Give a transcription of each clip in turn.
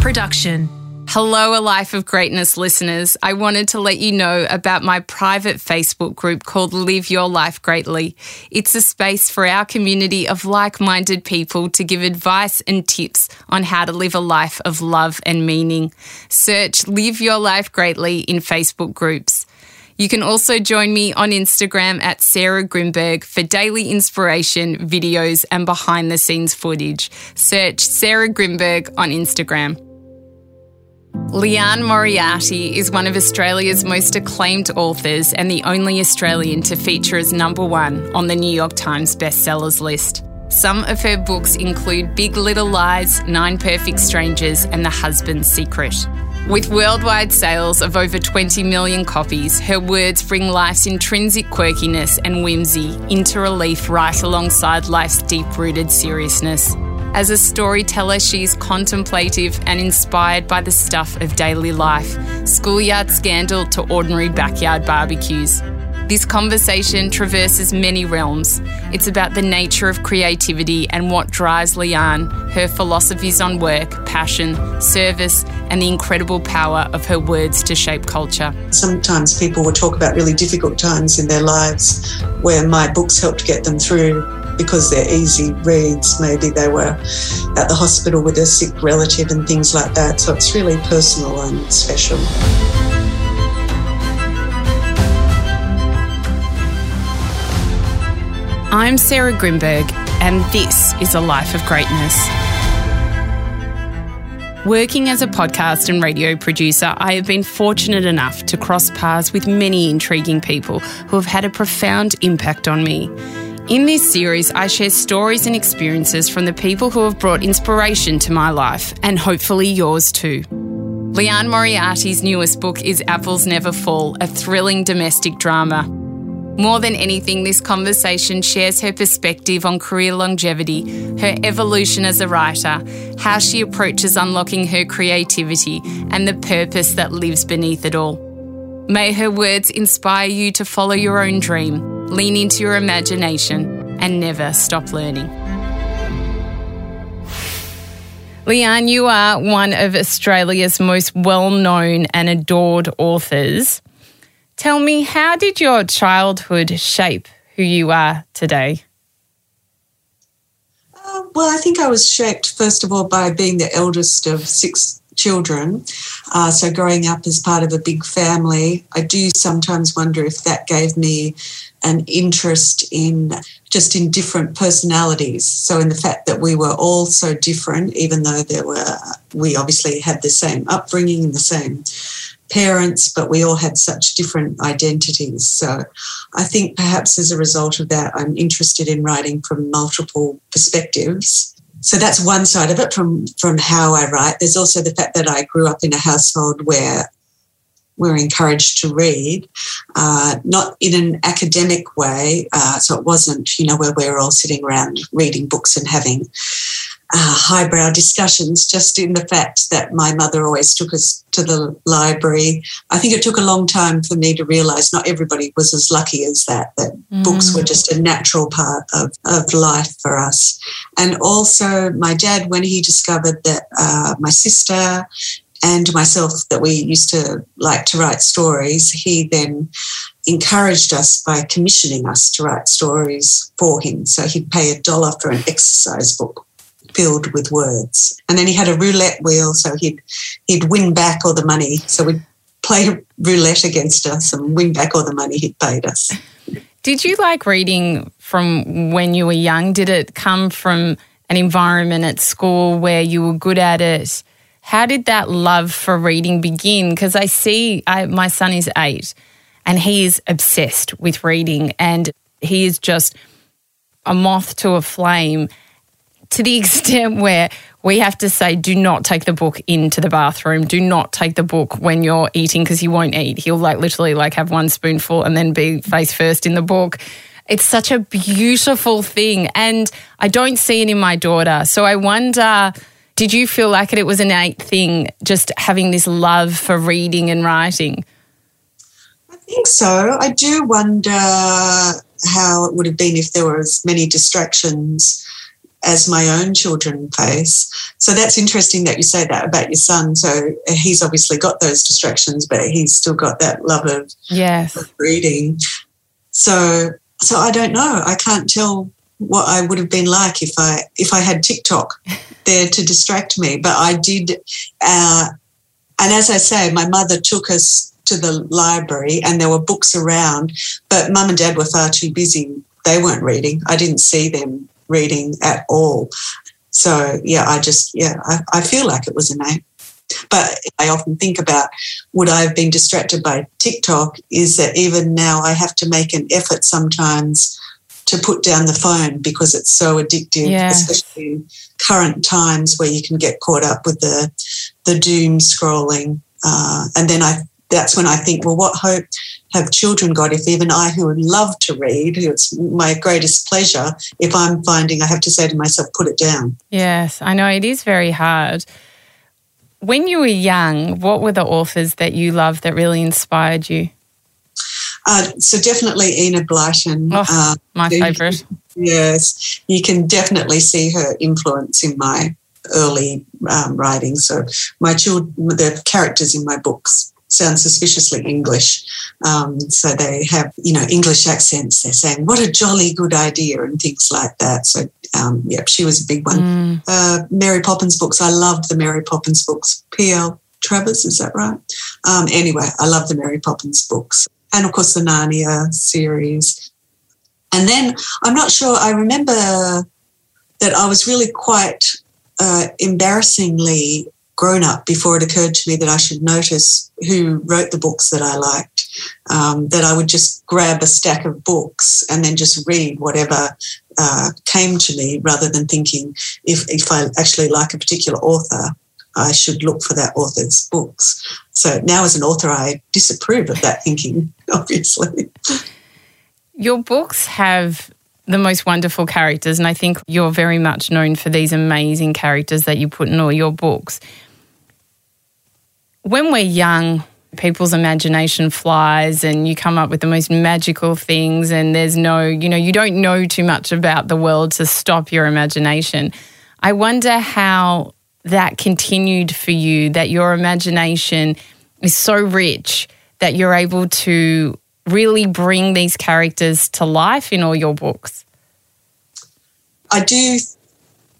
production. Hello, A Life of Greatness listeners. I wanted to let you know about my private Facebook group called Live Your Life Greatly. It's a space for our community of like-minded people to give advice and tips on how to live a life of love and meaning. Search Live Your Life Greatly in Facebook groups. You can also join me on Instagram at Sarah Grynberg for daily inspiration, videos, and behind-the-scenes footage. Search Sarah Grynberg on Instagram. Liane Moriarty is one of Australia's most acclaimed authors and the only Australian to feature as number one on the New York Times bestsellers list. Some of her books include Big Little Lies, 9 Perfect Strangers, and The Husband's Secret. With worldwide sales of over 20 million copies, her words bring life's intrinsic quirkiness and whimsy into relief right alongside life's deep-rooted seriousness. As a storyteller, she is contemplative and inspired by the stuff of daily life, schoolyard scandal to ordinary backyard barbecues. This conversation traverses many realms. It's about the nature of creativity and what drives Liane, her philosophies on work, passion, service, and the incredible power of her words to shape culture. Sometimes people will talk about really difficult times in their lives where my books helped get them through because they're easy reads. Maybe they were at the hospital with a sick relative and things like that. So it's really personal and special. I'm Sarah Grynberg, and this is A Life of Greatness. Working as a podcast and radio producer, I have been fortunate enough to cross paths with many intriguing people who have had a profound impact on me. In this series, I share stories and experiences from the people who have brought inspiration to my life, and hopefully yours too. Liane Moriarty's newest book is Apples Never Fall, a thrilling domestic drama. More than anything, this conversation shares her perspective on career longevity, her evolution as a writer, how she approaches unlocking her creativity, and the purpose that lives beneath it all. May her words inspire you to follow your own dream, lean into your imagination, and never stop learning. Liane, you are one of Australia's most well-known and adored authors. Tell me, how did your childhood shape who you are today? Well, I think I was shaped, first of all, by being the eldest of six children. So growing up as part of a big family, I do sometimes wonder if that gave me an interest in just in different personalities. So in the fact that we were all so different, even though we obviously had the same upbringing and the same parents, but we all had such different identities. So I think perhaps as a result of that, I'm interested in writing from multiple perspectives. So that's one side of it from how I write. There's also the fact that I grew up in a household where we're encouraged to read, not in an academic way. So it wasn't, where we're all sitting around reading books and having highbrow discussions, just in the fact that my mother always took us to the library. I think it took a long time for me to realise not everybody was as lucky as that books were just a natural part of life for us. And also my dad, when he discovered that my sister and myself, that we used to like to write stories, he then encouraged us by commissioning us to write stories for him. So he'd pay $1 for an exercise book filled with words. And then he had a roulette wheel, so he'd win back all the money. So we'd play roulette against us and win back all the money he'd paid us. Did you like reading from when you were young? Did it come from an environment at school where you were good at it? How did that love for reading begin? Because my son is 8 and he is obsessed with reading, and he is just a moth to a flame, to the extent where we have to say, do not take the book into the bathroom. Do not take the book when you're eating, because he won't eat. He'll literally have one spoonful and then be face first in the book. It's such a beautiful thing, and I don't see it in my daughter. So I wonder, did you feel like it was an innate thing, just having this love for reading and writing? I think so. I do wonder how it would have been if there were as many distractions as my own children face. So that's interesting that you say that about your son. So he's obviously got those distractions, but he's still got that love of, yes, of reading. So I don't know. I can't tell what I would have been like if I had TikTok there to distract me. But I did, and as I say, my mother took us to the library and there were books around, but Mum and Dad were far too busy. They weren't reading. I didn't see them reading at all. So, I feel like it was innate. But I often think about would I have been distracted by TikTok is that even now I have to make an effort sometimes to put down the phone because it's so addictive, especially in current times where you can get caught up with the doom scrolling. And then that's when I think, well, what hope have children got if even I, who would love to read, it's my greatest pleasure, if I'm finding I have to say to myself, put it down. Yes, I know it is very hard. When you were young, what were the authors that you loved that really inspired you? So definitely Enid Blyton. Oh, my favourite. Yes, you can definitely see her influence in my early writing. So my children, the characters in my books sound suspiciously English. So they have, English accents. They're saying, what a jolly good idea and things like that. So, she was a big one. Mary Poppins books. I loved the Mary Poppins books. P.L. Travers, is that right? Anyway, I love the Mary Poppins books. And, of course, the Narnia series. And then I'm not sure, I remember that I was really quite embarrassingly grown up before it occurred to me that I should notice who wrote the books that I liked, that I would just grab a stack of books and then just read whatever came to me rather than thinking if I actually like a particular author, I should look for that author's books. So now as an author, I disapprove of that thinking, obviously. Your books have the most wonderful characters, and I think you're very much known for these amazing characters that you put in all your books. When we're young, people's imagination flies and you come up with the most magical things and there's no, you don't know too much about the world to stop your imagination. I wonder how that continued for you, that your imagination is so rich that you're able to really bring these characters to life in all your books? I do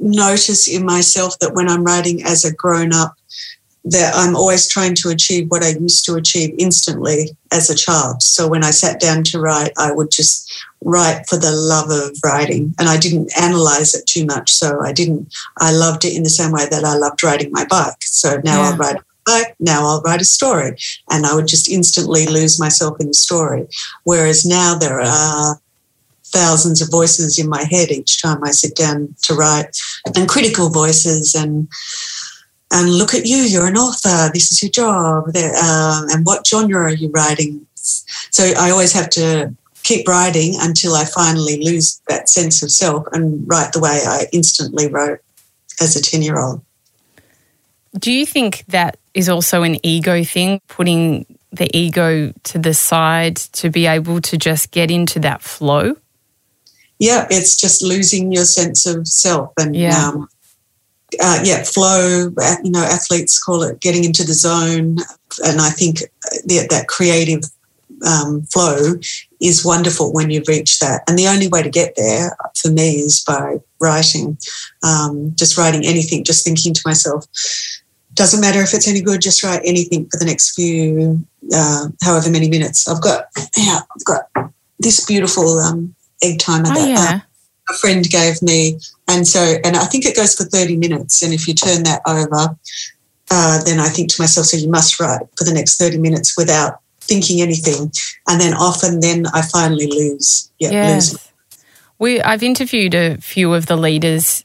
notice in myself that when I'm writing as a grown-up that I'm always trying to achieve what I used to achieve instantly as a child. So when I sat down to write, I would just write for the love of writing and I didn't analyse it too much. So I loved it in the same way that I loved riding my bike. So now I'll ride my bike, now I'll write a story and I would just instantly lose myself in the story. Whereas now there are thousands of voices in my head each time I sit down to write and critical voices and look at you, you're an author, this is your job, and what genre are you writing? So I always have to keep writing until I finally lose that sense of self and write the way I instantly wrote as a 10-year-old. Do you think that is also an ego thing, putting the ego to the side to be able to just get into that flow? Yeah, it's just losing your sense of self and flow, athletes call it getting into the zone. And I think that creative flow is wonderful when you reach that. And the only way to get there for me is by writing, just writing anything, just thinking to myself, doesn't matter if it's any good, just write anything for the next few, however many minutes. I've got this beautiful egg timer a friend gave me, and I think it goes for 30 minutes. And if you turn that over, then I think to myself, so you must write for the next 30 minutes without thinking anything. And then often, I finally lose. I've interviewed a few of the leaders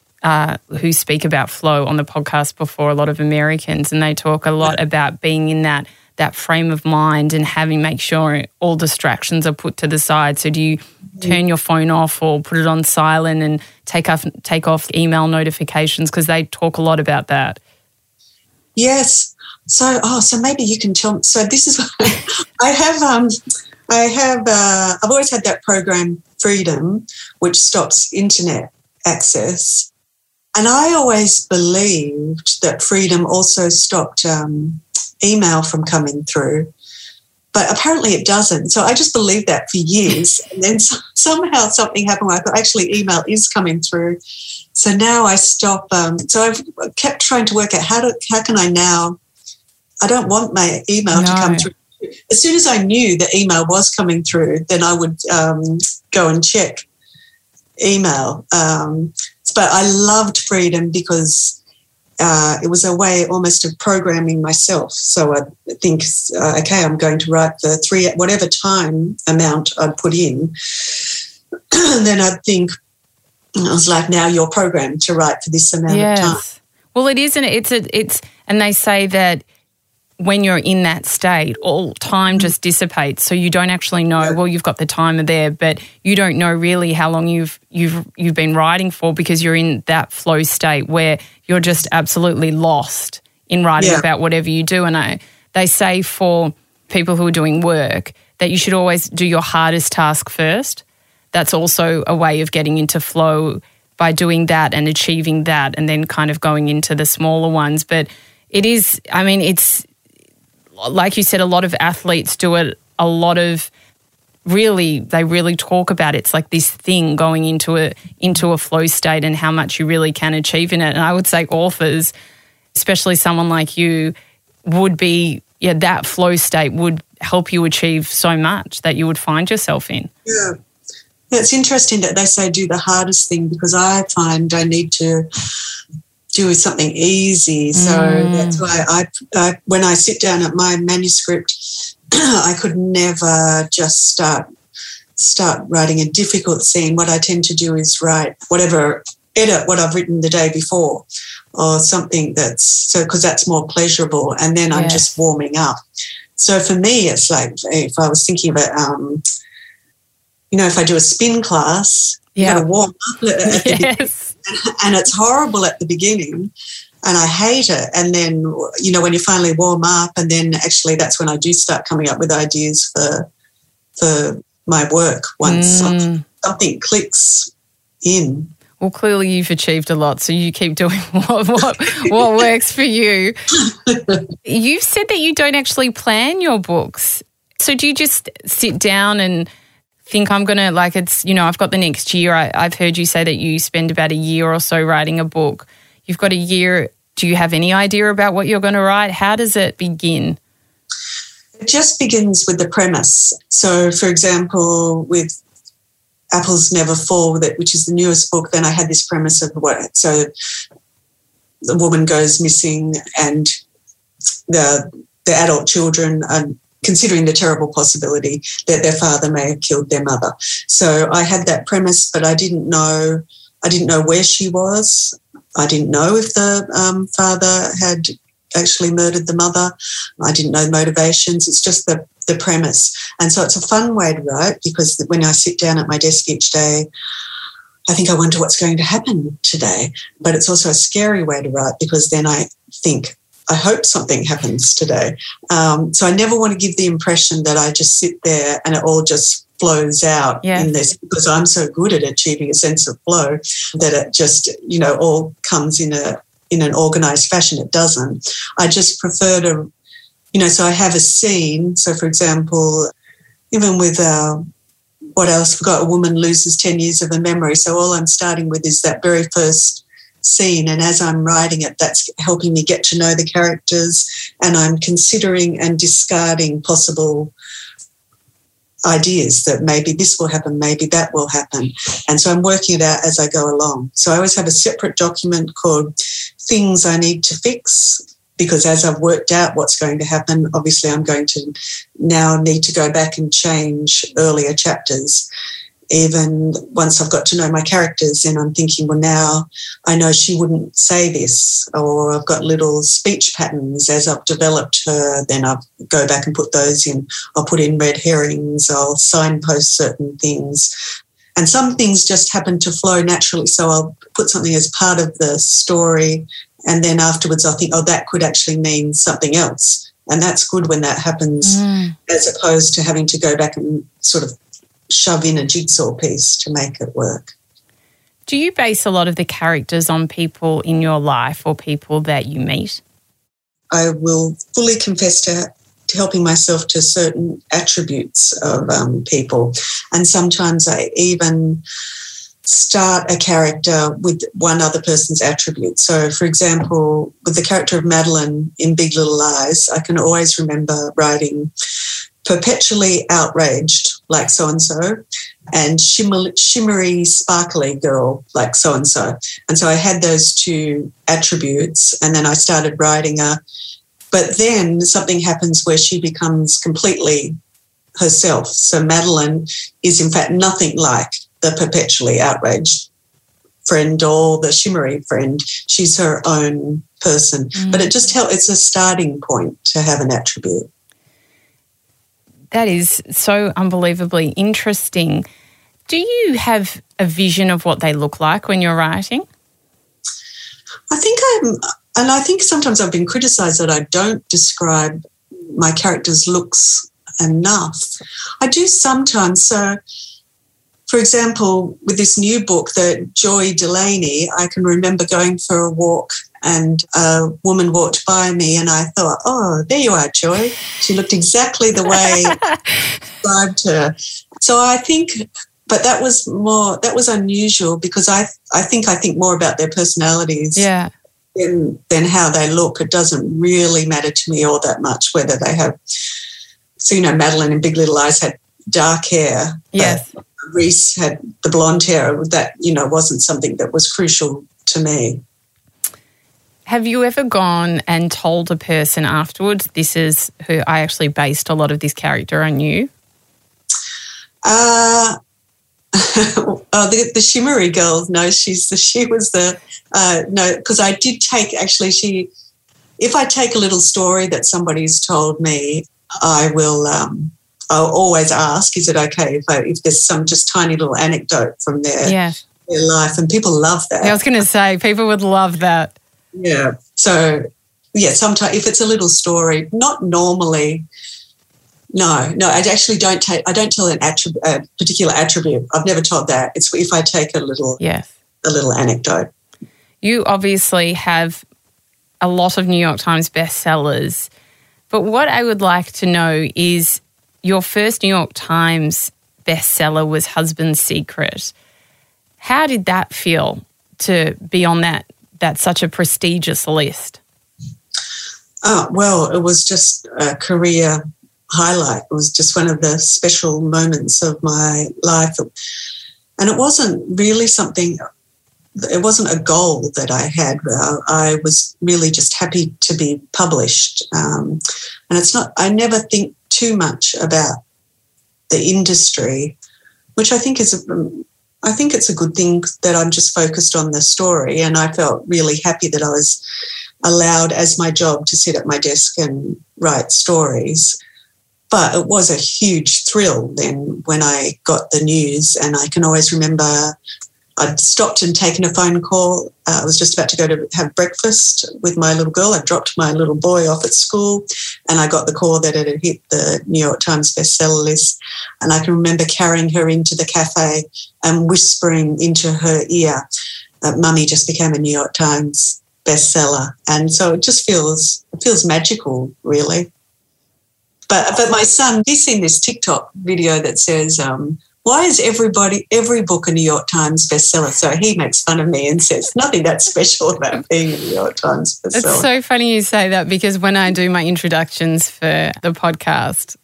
who speak about flow on the podcast before, a lot of Americans, and they talk a lot about being in that frame of mind and make sure all distractions are put to the side. So do you turn your phone off or put it on silent and take off email notifications? Because they talk a lot about that. Yes. So, so maybe you can tell me. So this is I've always had that program Freedom, which stops internet access. And I always believed that Freedom also stopped email from coming through, but apparently it doesn't. So I just believed that for years. And then somehow something happened where I thought, actually, email is coming through. So now I stop. So I've kept trying to work out how can I now, I don't want my email to come through. As soon as I knew that email was coming through, then I would go and check email. But I loved Freedom because it was a way almost of programming myself. So I think, okay, I'm going to write the three, whatever time amount I'd put in. And then I'd think, I was like, now you're programmed to write for this amount of time. Well, it isn't. It's and they say that when you're in that state, all time just dissipates, so you don't actually know. Well, you've got the timer there, but you don't know really how long you've been writing for, because you're in that flow state where you're just absolutely lost in writing about whatever you do. And they say for people who are doing work that you should always do your hardest task first. That's also a way of getting into flow, by doing that and achieving that, and then kind of going into the smaller ones. But it is, I mean, it's, like you said, a lot of athletes do it, a lot of they really talk about it. It's like this thing going into a flow state and how much you really can achieve in it. And I would say authors, especially someone like you, would be, that flow state would help you achieve so much that you would find yourself in. Yeah. It's interesting that they say do the hardest thing, because I find I need to do something easy. So that's why I when I sit down at my manuscript, I could never just start writing a difficult scene. What I tend to do is edit what I've written the day before, or something because that's more pleasurable, and then I'm just warming up. So for me, it's like if I was thinking about, if I do a spin class, you gotta warm up at the beginning. And it's horrible at the beginning, and I hate it. And then, when you finally warm up, and then actually that's when I do start coming up with ideas for my work once something clicks in. Well, clearly you've achieved a lot, so you keep doing what works for you. You've said that you don't actually plan your books. So do you just sit down and think I'm going to, like, it's, I've got the next year. I've heard you say that you spend about a year or so writing a book. You've got a year. Do you have any idea about what you're going to write? How does it begin? It just begins with the premise. So, for example, with Apples Never Fall, which is the newest book, then I had this premise of what. So the woman goes missing, and the adult children are considering the terrible possibility that their father may have killed their mother. So I had that premise, but I didn't know where she was. I didn't know if the father had actually murdered the mother. I didn't know motivations. It's just the premise. And so it's a fun way to write, because when I sit down at my desk each day, I think I wonder what's going to happen today. But it's also a scary way to write, because then I think, I hope something happens today. So I never want to give the impression that I just sit there and it all just flows out in this, because I'm so good at achieving a sense of flow that it just, all comes in an organised fashion. It doesn't. I just prefer to, so I have a scene. So, for example, even with What Alice Forgot, a woman loses 10 years of her memory. So all I'm starting with is that very first scene, and as I'm writing it, that's helping me get to know the characters, and I'm considering and discarding possible ideas that maybe this will happen, maybe that will happen, and so I'm working it out as I go along. So I always have a separate document called Things I Need to Fix, because as I've worked out what's going to happen, obviously I'm going to now need to go back and change earlier chapters. Even once I've got to know my characters, and I'm thinking, well, now I know she wouldn't say this, or I've got little speech patterns as I've developed her, then I'll go back and put those in. I'll put in red herrings, I'll signpost certain things. And some things just happen to flow naturally, so I'll put something as part of the story, and then afterwards I'll think, oh, that could actually mean something else. And that's good when that happens, as opposed to having to go back and sort of shove in a jigsaw piece to make it work. Do you base a lot of the characters on people in your life or people that you meet? I will fully confess to helping myself to certain attributes of people. And sometimes I even start a character with one other person's attribute. So, for example, with the character of Madeline in Big Little Lies, I can always remember writing perpetually outraged like so-and-so and shimmery, sparkly girl like so-and-so. And so I had those two attributes and then I started writing her. But then something happens where she becomes completely herself. So Madeline is in fact nothing like the perpetually outraged friend or the shimmery friend. She's her own person. Mm. But it just it's a starting point to have an attribute. That is so unbelievably interesting. Do you have a vision of what they look like when you're writing? I think sometimes I've been criticised that I don't describe my character's looks enough. I do sometimes. So, for example, with this new book, The Joy of Delaney, I can remember going for a walk and a woman walked by me and I thought, oh, there you are, Joy. She looked exactly the way I described her. So I think, but that was unusual because I think more about their personalities than how they look. It doesn't really matter to me all that much whether they have, so, you know, Madeline in Big Little Lies had dark hair. Yes. Reese had the blonde hair. That, you know, wasn't something that was crucial to me. Have you ever gone and told a person afterwards, this is who I actually based a lot of this character on you? The shimmery girl. No, because I did take, actually, if I take a little story that somebody's told me, I will, I'll always ask, is it okay if there's some just tiny little anecdote from their life? And people love that. Yeah, I was going to say, people would love that. Yeah. So, yeah, sometimes if it's a little story, not normally. No, I actually don't tell a particular attribute. I've never told that. It's if I take a little anecdote. You obviously have a lot of New York Times bestsellers, but what I would like to know is your first New York Times bestseller was Husband's Secret. How did that feel to be on that? That's such a prestigious list. Oh, well, it was just a career highlight. It was just one of the special moments of my life. And it wasn't really something, it wasn't a goal that I had. I was really just happy to be published. And it's not, I never think too much about the industry, which I think is I think it's a good thing that I'm just focused on the story, and I felt really happy that I was allowed as my job to sit at my desk and write stories. But it was a huge thrill then when I got the news, and I can always remember I'd stopped and taken a phone call. I was just about to go to have breakfast with my little girl. I dropped my little boy off at school and I got the call that it had hit the New York Times bestseller list. And I can remember carrying her into the cafe and whispering into her ear that Mummy just became a New York Times bestseller. And so it just feels magical, really. But my son, he's seen this TikTok video that says, why is every book a New York Times bestseller? So he makes fun of me and says, nothing that special about being a New York Times bestseller. It's so funny you say that because when I do my introductions for the podcast,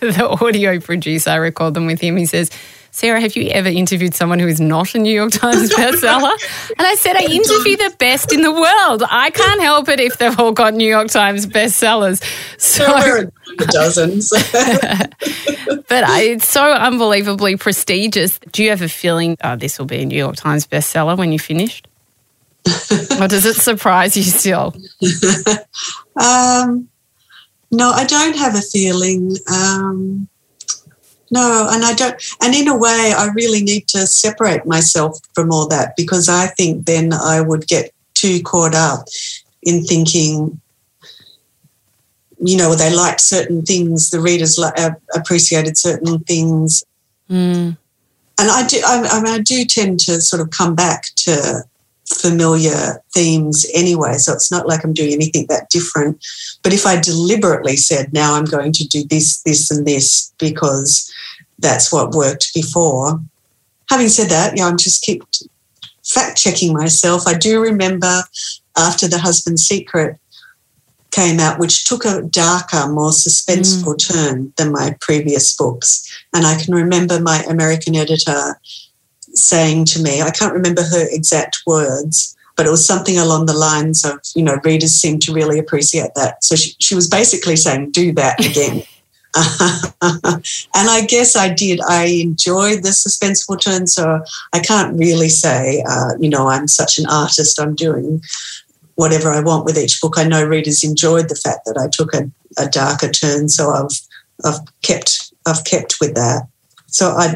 the audio producer, I record them with him, he says, Sarah, have you ever interviewed someone who is not a New York Times bestseller? And I said, I interview the best in the world. I can't help it if they've all got New York Times bestsellers. So we're a dozen. But it's so unbelievably prestigious. Do you have a feeling, oh, this will be a New York Times bestseller when you're finished? Or does it surprise you still? No, I don't have a feeling. No, and I don't. And in a way, I really need to separate myself from all that because I think then I would get too caught up in thinking, you know, they liked certain things, the readers appreciated certain things. Mm. And I do tend to sort of come back to familiar themes anyway, so it's not like I'm doing anything that different. But if I deliberately said, now I'm going to do this, this and this because that's what worked before. Having said that, I'm just keep fact-checking myself. I do remember after The Husband's Secret came out, which took a darker, more suspenseful turn than my previous books. And I can remember my American editor saying to me, I can't remember her exact words, but it was something along the lines of, readers seem to really appreciate that. So she was basically saying, do that again. And I guess I did. I enjoyed the suspenseful turn, so I can't really say, I'm such an artist, I'm doing whatever I want with each book. I know readers enjoyed the fact that I took a darker turn, so I've kept with that. So I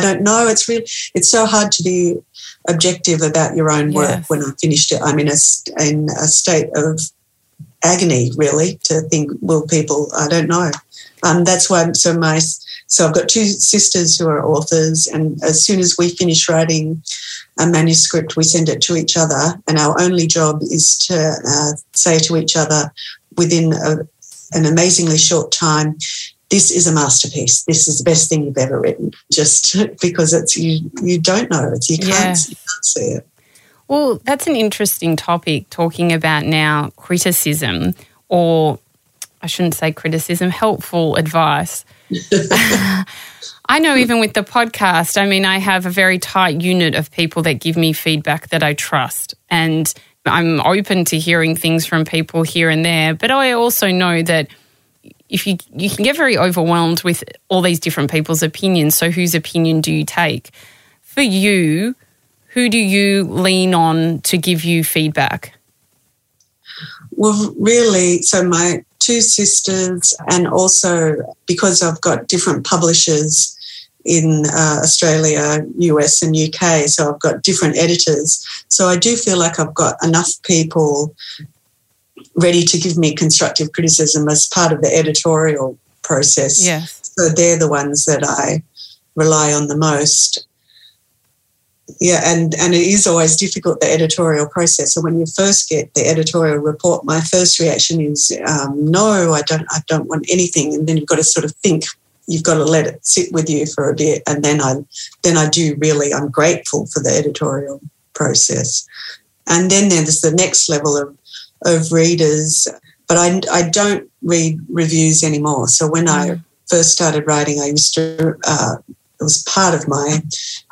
don't know. It's so hard to be objective about your own work. When I finished it, I'm in a state of agony, really, to think, will people? I don't know. That's why. So I've got two sisters who are authors, and as soon as we finish writing a manuscript, we send it to each other, and our only job is to say to each other within an amazingly short time, this is a masterpiece. This is the best thing you've ever written, just because it's you don't know it. You can't see it. Well, that's an interesting topic, talking about now criticism, or I shouldn't say criticism, helpful advice. I know even with the podcast, I have a very tight unit of people that give me feedback that I trust, and I'm open to hearing things from people here and there. But I also know that if you can get very overwhelmed with all these different people's opinions, so whose opinion do you take? For you, who do you lean on to give you feedback? Well, really, so my two sisters, and also because I've got different publishers in Australia, US and UK, so I've got different editors. So I do feel like I've got enough people ready to give me constructive criticism as part of the editorial process. Yes. So they're the ones that I rely on the most. Yeah, and it is always difficult, the editorial process. So when you first get the editorial report, my first reaction is, no, I don't want anything. And then you've got to sort of think, you've got to let it sit with you for a bit. And I'm grateful for the editorial process. And then there's the next level of readers. But I don't read reviews anymore. So when I first started writing, I used to... it was part of my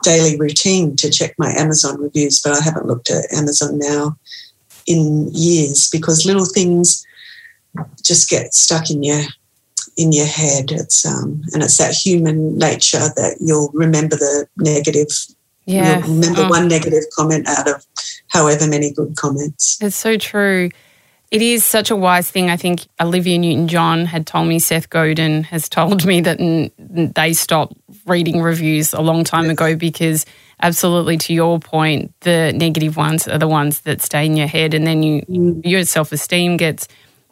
daily routine to check my Amazon reviews, but I haven't looked at Amazon now in years because little things just get stuck in your head. It's and it's that human nature that you'll remember the negative. Yeah. You'll remember one negative comment out of however many good comments. It's so true. It is such a wise thing. I think Olivia Newton-John had told me, Seth Godin has told me that they stopped reading reviews a long time ago because absolutely to your point, the negative ones are the ones that stay in your head, and then your self-esteem gets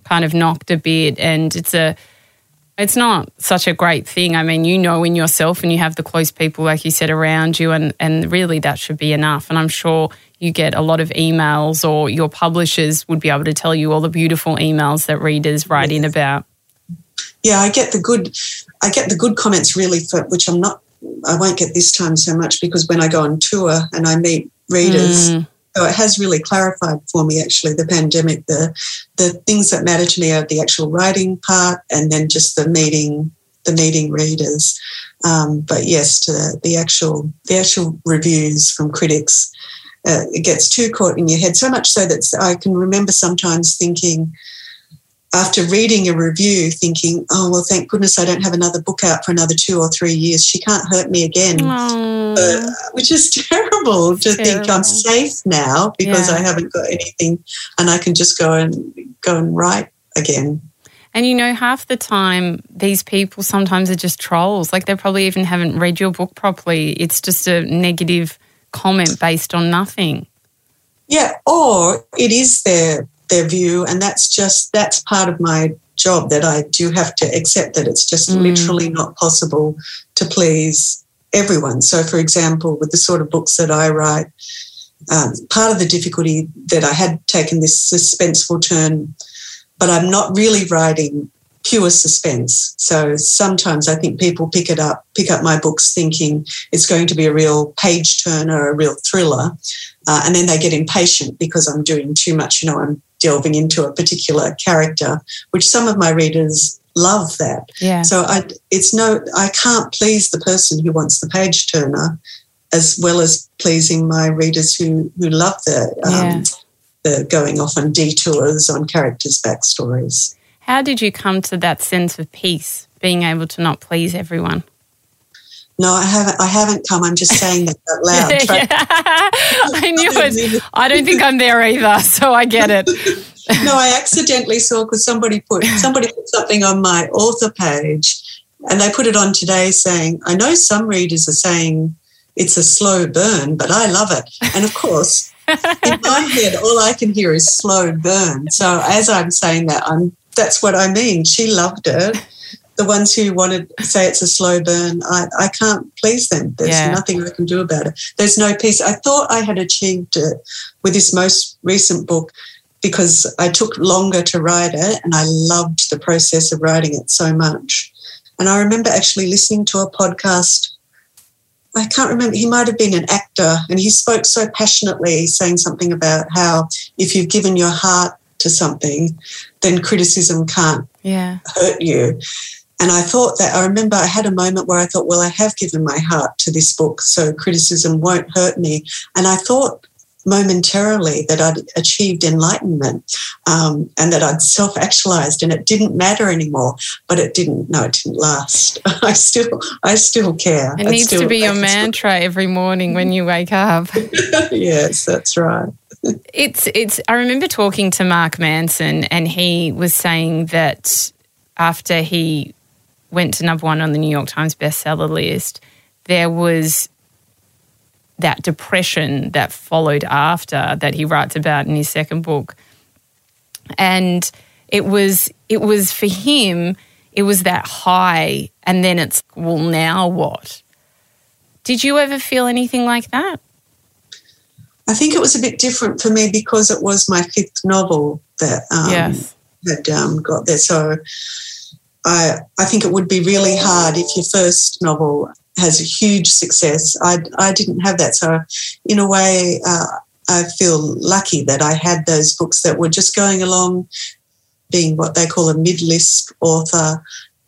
kind of knocked a bit, and it's not such a great thing. In yourself, and you have the close people, like you said, around you, and really that should be enough. And I'm sure you get a lot of emails, or your publishers would be able to tell you all the beautiful emails that readers write in about. Yeah, I get the good comments really, I won't get this time so much because when I go on tour and I meet readers. So it has really clarified for me, actually, the pandemic. The things that matter to me are the actual writing part, and then just the meeting readers. But yes, to the actual reviews from critics, it gets too caught in your head, so much so that I can remember sometimes thinking, after reading a review, thinking, oh, well, thank goodness I don't have another book out for another 2 or 3 years. She can't hurt me again, which is terrible to think I'm safe now because I haven't got anything and I can just go and write again. And, half the time these people sometimes are just trolls. Like they probably even haven't read your book properly. It's just a negative comment based on nothing. Yeah, or it is their view, and that's part of my job that I do have to accept that it's just literally not possible to please everyone. So, for example, with the sort of books that I write, part of the difficulty that I had taken this suspenseful turn, but I'm not really writing pure suspense. So sometimes I think people pick up my books thinking it's going to be a real page turner, a real thriller, and then they get impatient because I'm doing too much, I'm delving into a particular character, which some of my readers love that. Yeah. So I can't please the person who wants the page turner as well as pleasing my readers who love the going off on detours on characters' backstories. How did you come to that sense of peace, being able to not please everyone? No, I haven't come. I'm just saying that out loud. I knew it. I don't think I'm there either, so I get it. No, I accidentally saw, because somebody put something on my author page, and they put it on today saying, I know some readers are saying it's a slow burn, but I love it. And, of course, in my head, all I can hear is slow burn. So as I'm saying that, that's what I mean. She loved it. The ones who wanted to say it's a slow burn, I can't please them. There's nothing I can do about it. There's no peace. I thought I had achieved it with this most recent book because I took longer to write it and I loved the process of writing it so much. And I remember actually listening to a podcast. I can't remember. He might have been an actor, and he spoke so passionately saying something about how if you've given your heart to something, then criticism can't hurt you. And I thought that, I remember I had a moment where I thought, well, I have given my heart to this book, so criticism won't hurt me. And I thought momentarily that I'd achieved enlightenment and that I'd self-actualised and it didn't matter anymore, but it didn't last. I still care. It needs to be your mantra every morning when you wake up. Yes, that's right. I remember talking to Mark Manson, and he was saying that after he went to number one on the New York Times bestseller list, there was that depression that followed after, that he writes about in his second book. And it was for him, it was that high, and then it's, well, now what? Did you ever feel anything like that? I think it was a bit different for me because it was my fifth novel that got there. So I think it would be really hard if your first novel has a huge success. I didn't have that. So in a way, I feel lucky that I had those books that were just going along, being what they call a mid-list author.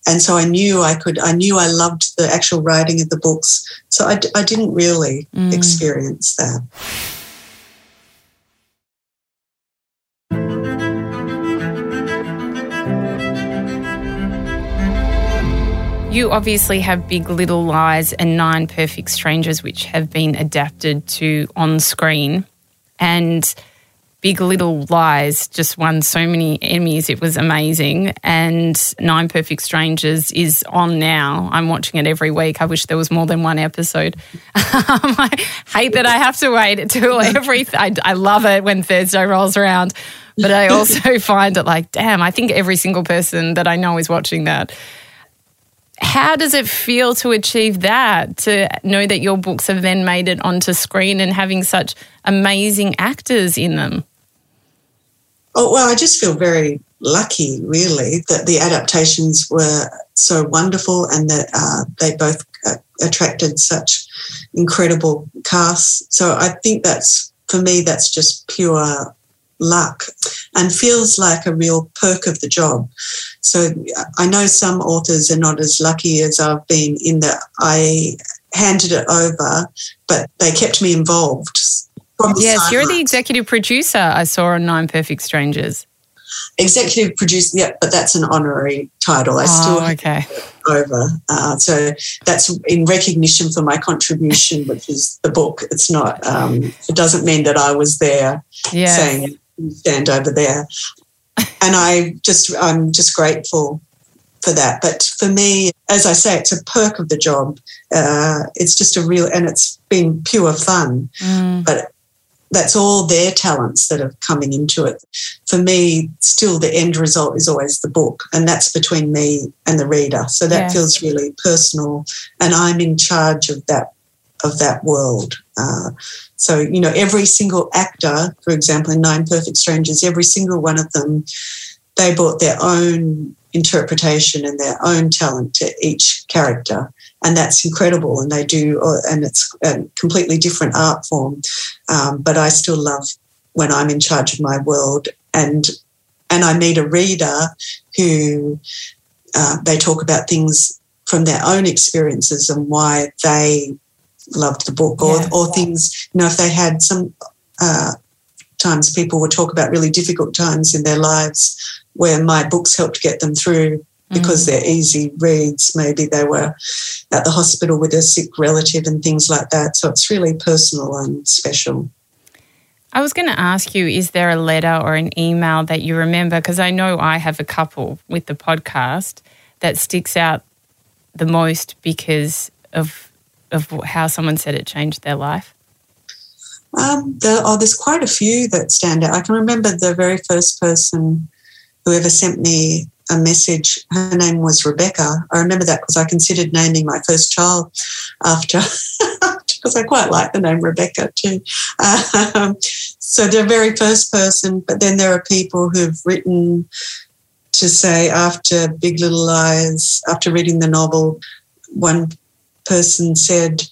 And so I knew I loved the actual writing of the books. So I didn't really experience that. You obviously have Big Little Lies and Nine Perfect Strangers, which have been adapted to on screen. And Big Little Lies just won so many Emmys. It was amazing. And Nine Perfect Strangers is on now. I'm watching it every week. I wish there was more than one episode. I hate that I have to wait until everything. I love it when Thursday rolls around. But I also find it like, damn, I think every single person that I know is watching that. How does it feel to achieve that, to know that your books have then made it onto screen and having such amazing actors in them? Oh, well, I just feel very lucky, really, that the adaptations were so wonderful and that they both attracted such incredible casts. So I think that's just pure luck and feels like a real perk of the job. So I know some authors are not as lucky as I've been in that I handed it over, but they kept me involved. Yes, you're the executive producer, I saw on Nine Perfect Strangers. Executive producer, yeah, but that's an honorary title. I still have it over. So that's in recognition for my contribution, which is the book. It's not, it doesn't mean that I was there saying, stand over there. And I'm just grateful for that. But for me, as I say, it's a perk of the job. It's just a real, and it's been pure fun. But that's all their talents that are coming into it. For me, still the end result is always the book, and that's between me and the reader. So that feels really personal, and I'm in charge of that world. So, you know, every single actor, for example, in Nine Perfect Strangers, every single one of them, they brought their own interpretation and their own talent to each character. And that's incredible, and they do, and it's a completely different art form. But I still love when I'm in charge of my world, and I meet a reader who they talk about things from their own experiences and why they loved the book, or things, you know, if they had some times people would talk about really difficult times in their lives where my books helped get them through. Because they're easy reads. Maybe they were at the hospital with a sick relative and things like that. So it's really personal and special. I was going to ask you, is there a letter or an email that you remember? Because I know I have a couple with the podcast that sticks out the most because of how someone said it changed their life. There's quite a few that stand out. I can remember the very first person who ever sent me a message. Her name was Rebecca. I remember that because I considered naming my first child after, because I quite like the name Rebecca too. So the very first person, but then there are people who've written to say after Big Little Lies, after reading the novel, one person said,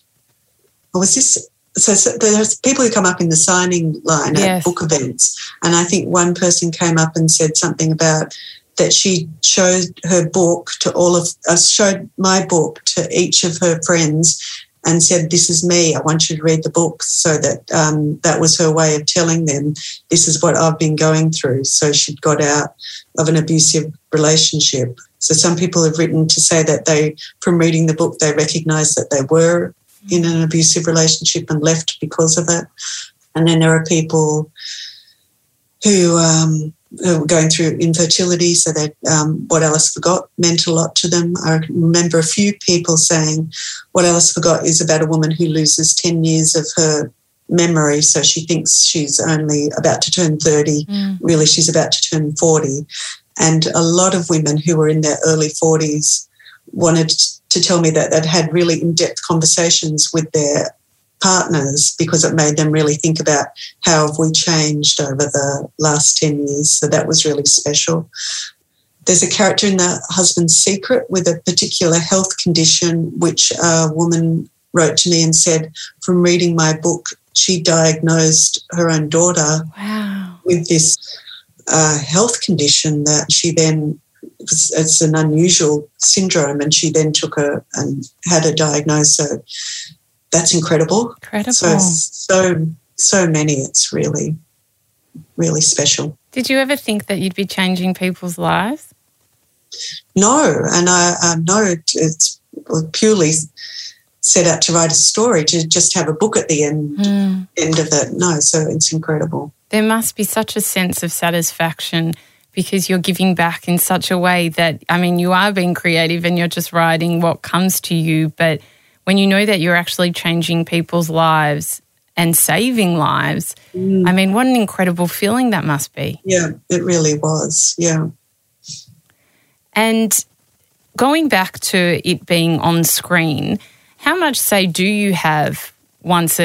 was this? So there's people who come up in the signing line at book events, and I think one person came up and said something about that she showed her book to all of us, showed my book to each of her friends and said, this is me, I want you to read the book. So that that was her way of telling them, this is what I've been going through. So she'd got out of an abusive relationship. So some people have written to say that they, from reading the book, they recognised that they were in an abusive relationship and left because of it. And then there are people who were going through infertility, so that What Alice Forgot meant a lot to them. I remember a few people saying What Alice Forgot is about a woman who loses 10 years of her memory, so she thinks she's only about to turn 30. Really, she's about to turn 40. And a lot of women who were in their early 40s wanted to tell me that they'd had really in-depth conversations with their partners because it made them really think about how have we changed over the last 10 years. So that was really special. There's a character in The Husband's Secret with a particular health condition which a woman wrote to me and said, from reading my book, she diagnosed her own daughter with this health condition that she then, it's an unusual syndrome, and she then took her and had her diagnosed. So that's incredible. So many. It's really, really special. Did you ever think that you'd be changing people's lives? No, and I no, it's purely set out to write a story, to just have a book at the end of it. No, so it's incredible. There must be such a sense of satisfaction because you're giving back in such a way that, I mean, you are being creative and you're just writing what comes to you, but when you know that you're actually changing people's lives and saving lives, I mean, what an incredible feeling that must be. Yeah, it really was, yeah. And going back to it being on screen, how much say do you have once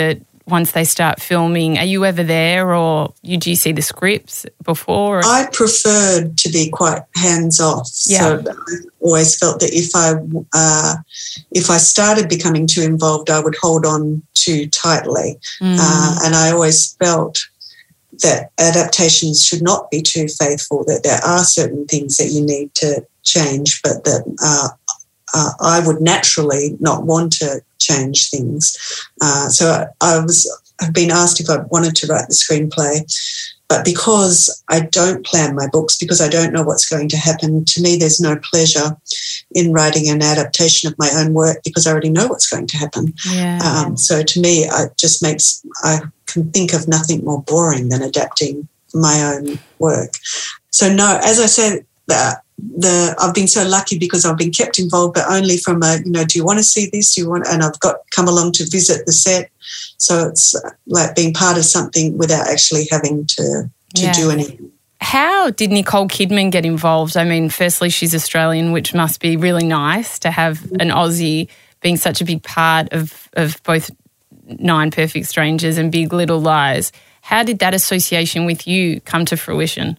they start filming? Are you ever there, or do you see the scripts before? I preferred to be quite hands-off. Yeah. So I always felt that if I started becoming too involved, I would hold on too tightly. And I always felt that adaptations should not be too faithful, that there are certain things that you need to change, but that I would naturally not want to change things. So I've been asked if I wanted to write the screenplay, but because I don't plan my books, because I don't know what's going to happen, to me there's no pleasure in writing an adaptation of my own work because I already know what's going to happen. Yeah. So to me, I can think of nothing more boring than adapting my own work. So no, as I said, I've been so lucky because I've been kept involved, but only from a, you know, do you want to see this? Do you want? And I've come along to visit the set. So it's like being part of something without actually having to do anything. How did Nicole Kidman get involved? I mean, firstly, she's Australian, which must be really nice to have an Aussie being such a big part of both Nine Perfect Strangers and Big Little Lies. How did that association with you come to fruition?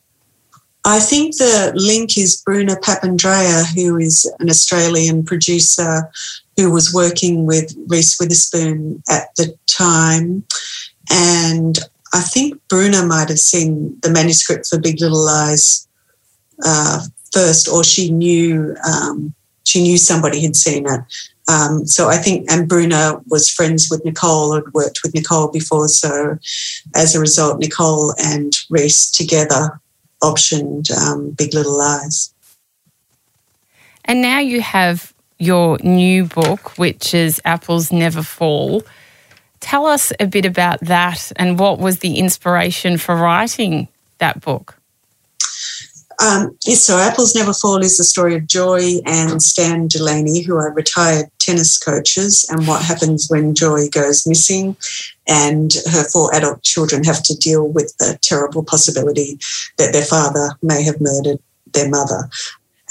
I think the link is Bruna Papandrea, who is an Australian producer who was working with Reese Witherspoon at the time. And I think Bruna might have seen the manuscript for Big Little Lies first, or she knew somebody had seen it. So I think, and Bruna was friends with Nicole, had worked with Nicole before. So as a result, Nicole and Reese together optioned Big Little Lies. And now you have your new book, which is Apples Never Fall. Tell us a bit about that and what was the inspiration for writing that book? So Apples Never Fall is the story of Joy and Stan Delaney, who are retired tennis coaches, and what happens when Joy goes missing and her four adult children have to deal with the terrible possibility that their father may have murdered their mother.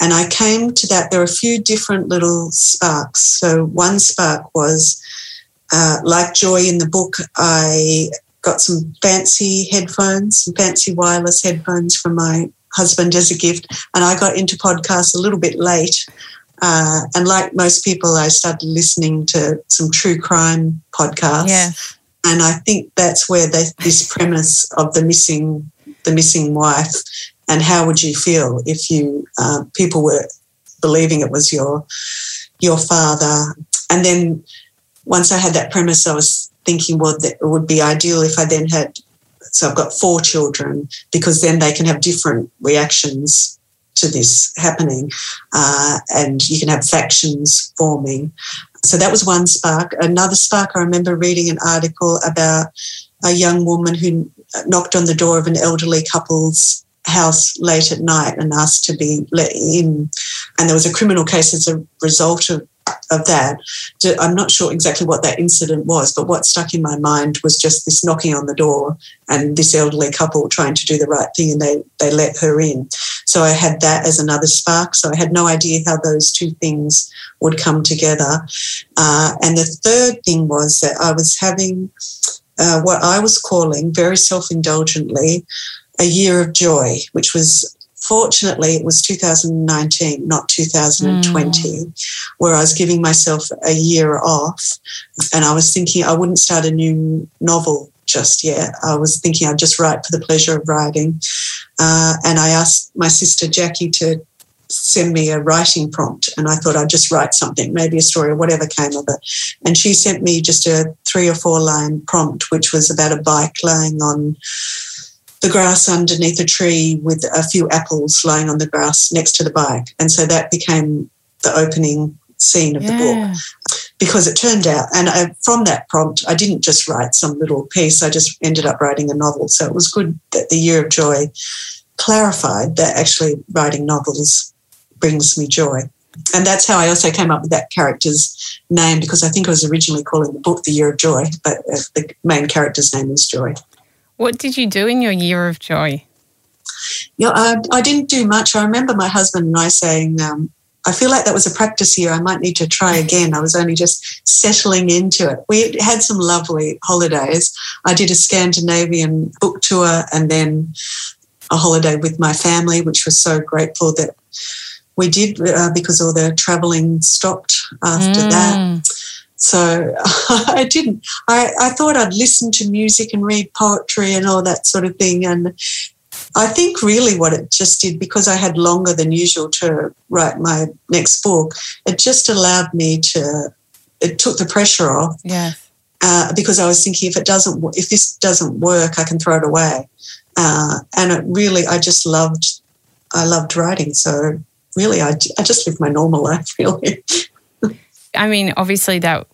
And I came to that. There are a few different little sparks. So one spark was, like Joy in the book, I got some fancy headphones, some fancy wireless headphones from my husband as a gift, and I got into podcasts a little bit late. And like most people, I started listening to some true crime podcasts. Yeah. And I think that's where this premise of the missing wife, and how would you feel if you people were believing it was your father. And then once I had that premise, I was thinking, well, it would be ideal if I then had, so I've got four children, because then they can have different reactions to this happening, and you can have factions forming. So that was one spark. Another spark, I remember reading an article about a young woman who knocked on the door of an elderly couple's house late at night and asked to be let in. And there was a criminal case as a result of that. I'm not sure exactly what that incident was, but what stuck in my mind was just this knocking on the door and this elderly couple trying to do the right thing, and they let her in. So I had that as another spark. So I had no idea how those two things would come together. And the third thing was that I was having what I was calling, very self-indulgently, a year of joy, which was, fortunately, it was 2019, not 2020, where I was giving myself a year off, and I was thinking I wouldn't start a new novel just yet. I was thinking I'd just write for the pleasure of writing. And I asked my sister Jackie to send me a writing prompt, and I thought I'd just write something, maybe a story or whatever came of it. And she sent me just a 3 or 4 line prompt, which was about a bike laying on the grass underneath a tree with a few apples lying on the grass next to the bike. And so that became the opening scene of the book, because it turned out, and from that prompt, I didn't just write some little piece, I just ended up writing a novel. So it was good that the Year of Joy clarified that actually writing novels brings me joy. And that's how I also came up with that character's name, because I think I was originally calling the book The Year of Joy, but the main character's name is Joy. What did you do in your year of joy? Yeah, I didn't do much. I remember my husband and I saying, I feel like that was a practice year. I might need to try again. I was only just settling into it. We had some lovely holidays. I did a Scandinavian book tour and then a holiday with my family, which was so grateful that we did, because all the travelling stopped after that. So I didn't. I thought I'd listen to music and read poetry and all that sort of thing. And I think really what it just did, because I had longer than usual to write my next book, it just allowed me to, it took the pressure off. Yeah. Because I was thinking, if this doesn't work, I can throw it away. And it really, I loved writing. So really, I just lived my normal life, really. I mean, obviously that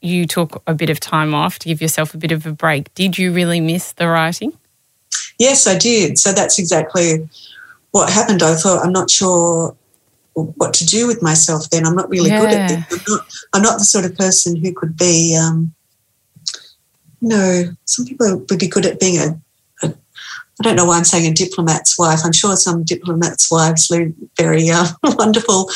you took a bit of time off to give yourself a bit of a break. Did you really miss the writing? Yes, I did. So that's exactly what happened, I thought, I'm not sure what to do with myself then. I'm not really good at this. I'm not the sort of person who could be, some people would be good at being a I don't know why I'm saying a diplomat's wife. I'm sure some diplomats' wives live very wonderful,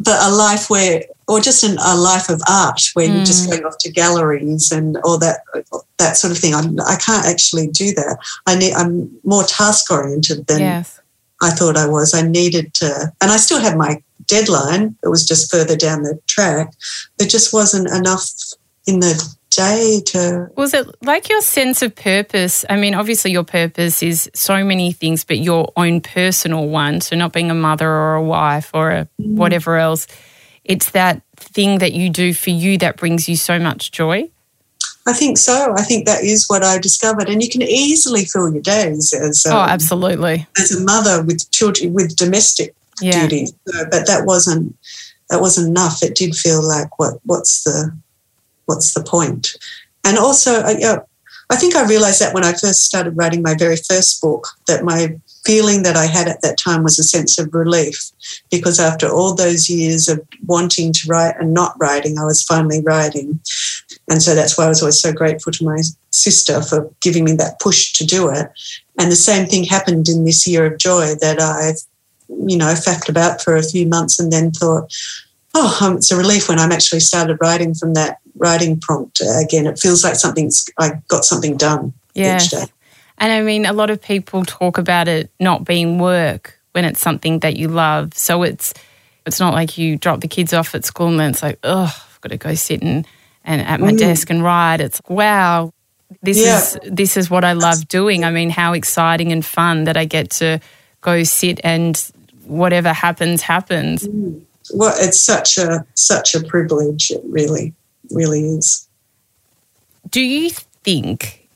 but a life where, or just a life of art where you're just going off to galleries and all that sort of thing. I can't actually do that. I'm more task-oriented than I thought I was. I needed to, and I still had my deadline. It was just further down the track. There just wasn't enough in the day to... Was it like your sense of purpose? I mean, obviously your purpose is so many things, but your own personal one, so not being a mother or a wife or a whatever else, it's that thing that you do for you that brings you so much joy? I think so. I think that is what I discovered. And you can easily fill your days as absolutely as a mother with children, with domestic duties. But that wasn't enough. It did feel like what's the point? And also, I think I realised that when I first started writing my very first book, that my feeling that I had at that time was a sense of relief, because after all those years of wanting to write and not writing, I was finally writing. And so that's why I was always so grateful to my sister for giving me that push to do it. And the same thing happened in this year of joy, that I, faffed about for a few months and then thought, it's a relief when I'm actually started writing from that writing prompt again. It feels like I got something done each day. And I mean, a lot of people talk about it not being work when it's something that you love. So it's not like you drop the kids off at school and then it's like, I've got to go sit and at my desk and write. It's like, wow, this is what I love doing. I mean, how exciting and fun that I get to go sit and whatever happens. Well, it's such a privilege. It really, really is. Do you think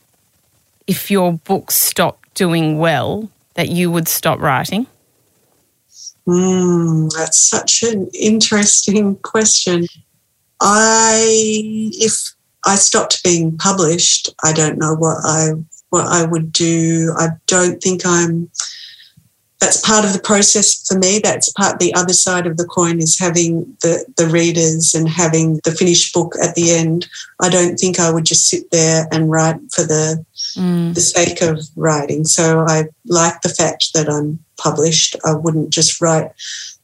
if your book stopped doing well that you would stop writing? That's such an interesting question. If I stopped being published, I don't know what I would do. I don't think that's part of the process for me. That's part, the other side of the coin is having the readers and having the finished book at the end. I don't think I would just sit there and write for the sake of writing. So I like the fact that I'm published. I wouldn't just write.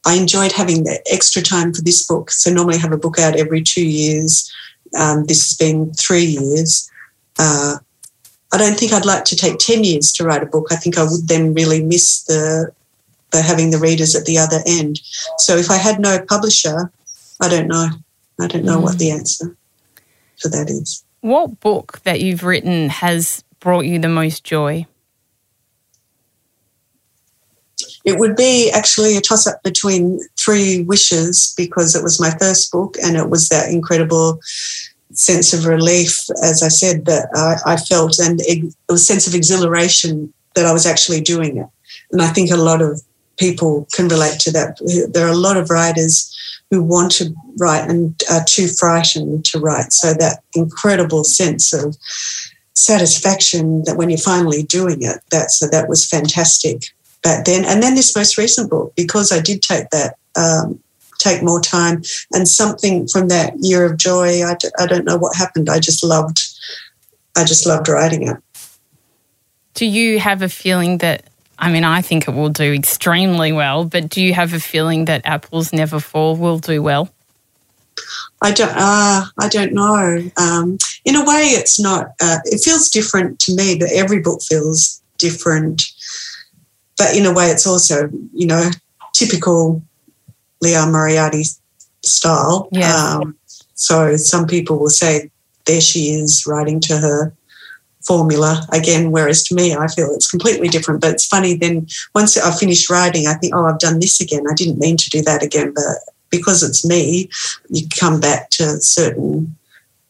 I enjoyed having the extra time for this book. So normally I have a book out every 2 years. This has been 3 years. I don't think I'd like to take 10 years to write a book. I think I would then really miss the having the readers at the other end. So if I had no publisher, I don't know. I don't know what the answer to that is. What book that you've written has brought you the most joy? It would be actually a toss-up between Three Wishes, because it was my first book and it was that incredible sense of relief, as I said, that I felt, and it was a sense of exhilaration that I was actually doing it. And I think a lot of people can relate to that. There are a lot of writers who want to write and are too frightened to write. So that incredible sense of satisfaction that when you're finally doing it, that was fantastic. Back then, and then this most recent book, because I did take that, take more time, and something from that year of joy, I don't know what happened. I just loved writing it. Do you have a feeling that, I mean, I think it will do extremely well, but do you have a feeling that Apples Never Fall will do well? I don't know. In a way, it's not. It feels different to me, but every book feels different. But in a way, it's also, typical Liane Moriarty style. Yeah. So some people will say, there she is writing to her formula again, whereas to me, I feel it's completely different. But it's funny, then once I finish writing, I think, I've done this again. I didn't mean to do that again. But because it's me, you come back to certain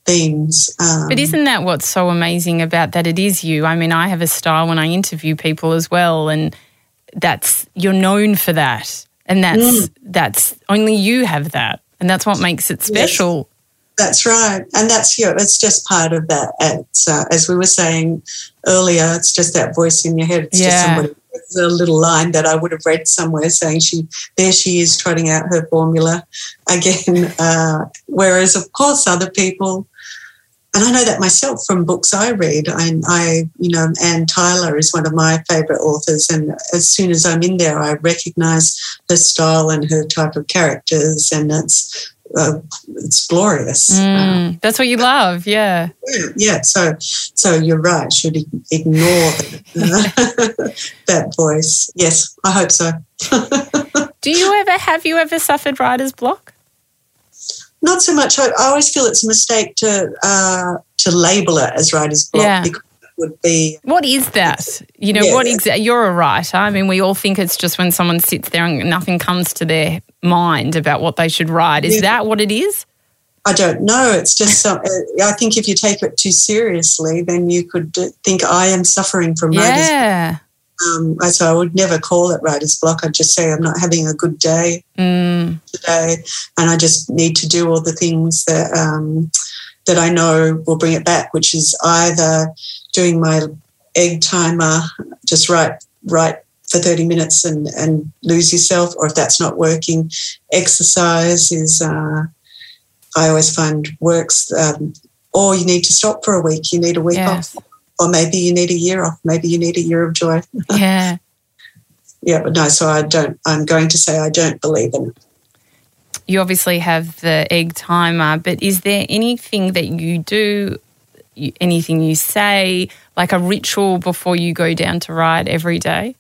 themes. But isn't that what's so amazing about that? It is you. I mean, I have a style when I interview people as well, and that's, you're known for that, and that's only you have that, and that's what makes it special. Yes. That's right. And that's, you know, it's just part of that. It's, as we were saying earlier, it's just that voice in your head. It's just somebody. It's a little line that I would have read somewhere saying there she is trotting out her formula again. Whereas, of course, other people, and I know that myself from books I read, I Anne Tyler is one of my favourite authors, and as soon as I'm in there, I recognise her style and her type of characters, and it's glorious. That's what you love, yeah. Yeah, so you're right, should ignore that voice. Yes, I hope so. Do you ever, have you ever suffered writer's block? Not so much. I always feel it's a mistake to label it as writer's block because it would be... What is that? You know, you're a writer. I mean, we all think it's just when someone sits there and nothing comes to their mind about what they should write. Is that what it is? I don't know. It's just I think if you take it too seriously, then you could think I am suffering from writer's block. So I would never call it writer's block. I'd just say I'm not having a good day today, and I just need to do all the things that that I know will bring it back, which is either doing my egg timer, just write for 30 minutes and lose yourself, or if that's not working, exercise is I always find works, or you need to stop for a week, you need a week off. Or maybe you need a year off. Maybe you need a year of joy. Yeah. Yeah, but no, so I don't, I'm going to say I don't believe in it. You obviously have the egg timer, but is there anything that you do, anything you say, like a ritual before you go down to write every day?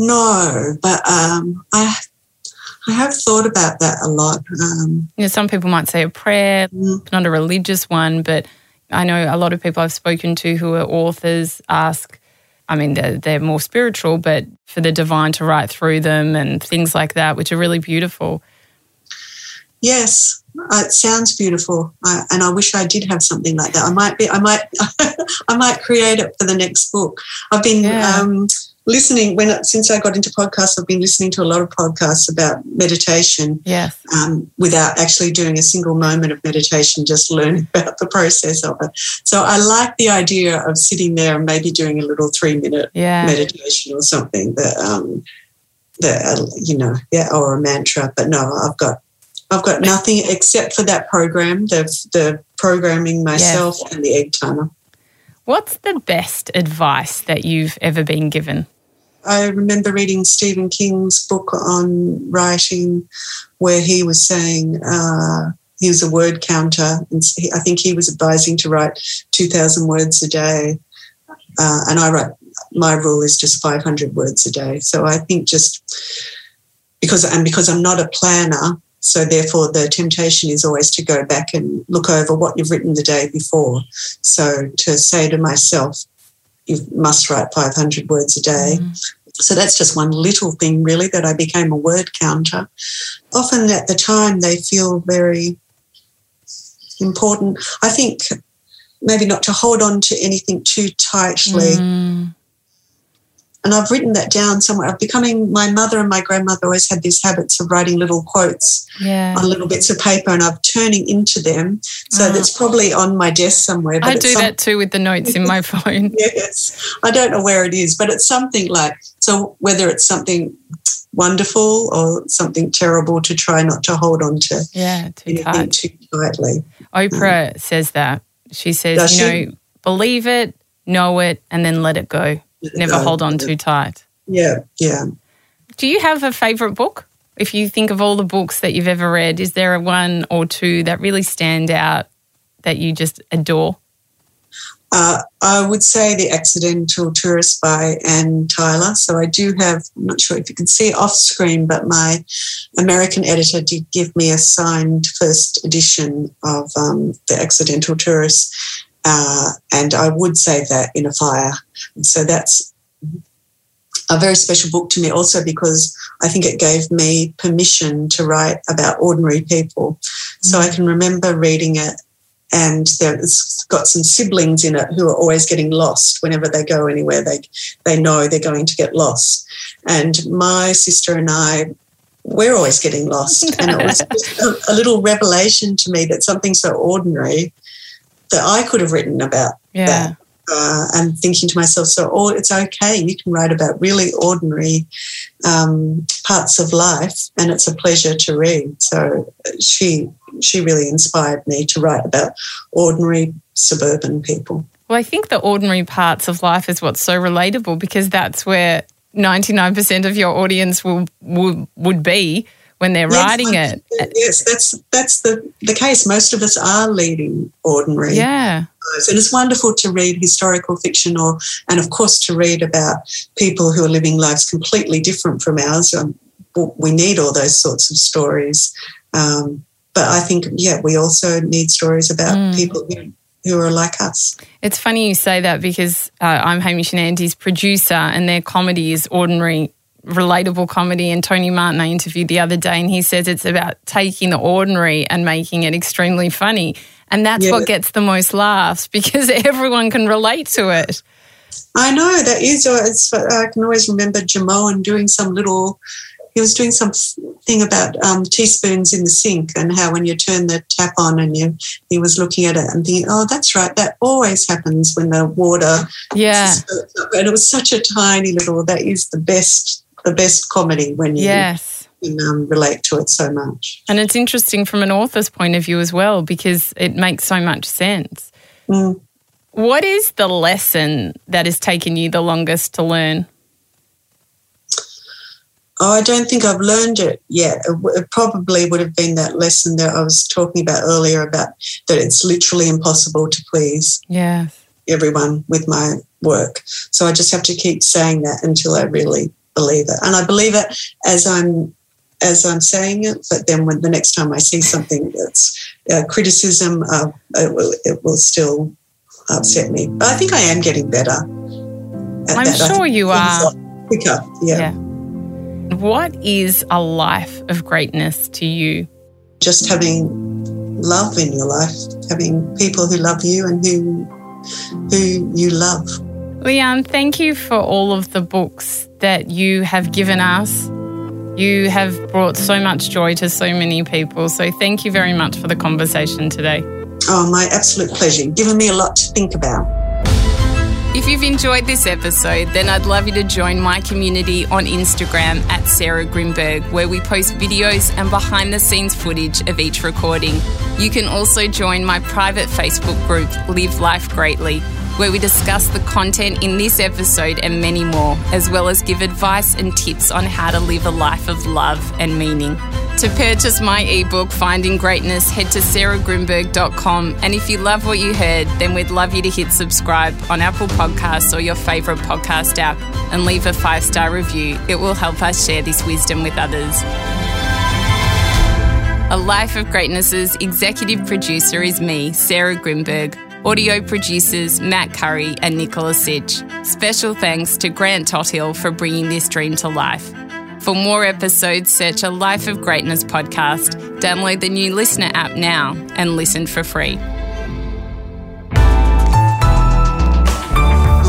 No, but I have thought about that a lot. You know, some people might say a prayer, not a religious one, but... I know a lot of people I've spoken to who are authors ask, I mean, they're more spiritual, but for the divine to write through them and things like that, which are really beautiful. Yes, it sounds beautiful, and I wish I did have something like that. I might create it for the next book. I've been listening since I got into podcasts. I've been listening to a lot of podcasts about meditation. Yes. Without actually doing a single moment of meditation, just learning about the process of it. So I like the idea of sitting there and maybe doing a little 3-minute meditation or something or a mantra. But no, I've got nothing except for that program, the programming myself and the egg timer. What's the best advice that you've ever been given? I remember reading Stephen King's book on writing, where he was saying he was a word counter, and I think he was advising to write 2,000 words a day. And my rule is just 500 words a day. So I think because I'm not a planner, so therefore the temptation is always to go back and look over what you've written the day before. So to say to myself, you must write 500 words a day. So that's just one little thing, really, that I became a word counter. Often at the time they feel very important. I think maybe not to hold on to anything too tightly. And I've written that down somewhere. My mother and my grandmother always had these habits of writing little quotes on little bits of paper, and I'm turning into them. So that's probably on my desk somewhere. But I do that too with the notes in my phone. Yes. I don't know where it is, but it's something like, so whether it's something wonderful or something terrible, to try not to hold on to anything too tightly. Oprah says that. She says, believe it, know it, and then let it go. Never hold on too tight. Yeah, yeah. Do you have a favourite book? If you think of all the books that you've ever read, is there one or two that really stand out that you just adore? I would say The Accidental Tourist by Anne Tyler. So I do have, I'm not sure if you can see off screen, but my American editor did give me a signed first edition of The Accidental Tourist. And I would save that in a fire. So that's a very special book to me also, because I think it gave me permission to write about ordinary people. So I can remember reading it, and it's got some siblings in it who are always getting lost. Whenever they go anywhere, they know they're going to get lost. And my sister and I we're always getting lost. And it was just a little revelation to me that something so ordinary that I could have written about that. And thinking to myself, it's okay, you can write about really ordinary parts of life, and it's a pleasure to read. So she really inspired me to write about ordinary suburban people. Well, I think the ordinary parts of life is what's so relatable, because that's where 99% of your audience would be when they're writing it. Yes, that's the case. Most of us are leading ordinary. Yeah. And it's wonderful to read historical fiction and, of course, to read about people who are living lives completely different from ours. We need all those sorts of stories. But I think, we also need stories about people who are like us. It's funny you say that, because I'm Hamish and Andy's producer, and their comedy is ordinary, relatable comedy. And Tony Martin, I interviewed the other day, and he says it's about taking the ordinary and making it extremely funny. And that's what gets the most laughs, because everyone can relate to it. I know, that is. I can always remember Jamoan doing something about teaspoons in the sink, and how when you turn the tap on, and he was looking at it and thinking, oh, that's right, that always happens when the water. Yeah. And it was such a tiny little, that is the best comedy when you. Yes. And relate to it so much. And it's interesting from an author's point of view as well, because it makes so much sense. Mm. What is the lesson that has taken you the longest to learn? Oh, I don't think I've learned it yet. It probably would have been that lesson that I was talking about earlier, about that it's literally impossible to please everyone with my work. So I just have to keep saying that until I really believe it. And I believe it as I'm saying it, but then when the next time I see something that's criticism, it will still upset me. But I think I am getting better at that. I'm sure you are. Pick up, yeah. What is a life of greatness to you? Just having love in your life, having people who love you and who you love. Liane, thank you for all of the books that you have given us. You have brought so much joy to so many people. So thank you very much for the conversation today. Oh, my absolute pleasure. You've given me a lot to think about. If you've enjoyed this episode, then I'd love you to join my community on Instagram at Sarah Grynberg, where we post videos and behind-the-scenes footage of each recording. You can also join my private Facebook group, Live Life Greatly, where we discuss the content in this episode and many more, as well as give advice and tips on how to live a life of love and meaning. To purchase my ebook, Finding Greatness, head to sarahgrynberg.com. And if you love what you heard, then we'd love you to hit subscribe on Apple Podcasts or your favourite podcast app and leave a 5-star review. It will help us share this wisdom with others. A Life of Greatness's executive producer is me, Sarah Grynberg. Audio producers Matt Curry and Nicholas Sitch. Special thanks to Grant Tothill for bringing this dream to life. For more episodes, search A Life of Greatness podcast, download the new Listener app now and listen for free.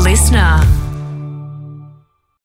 Listener.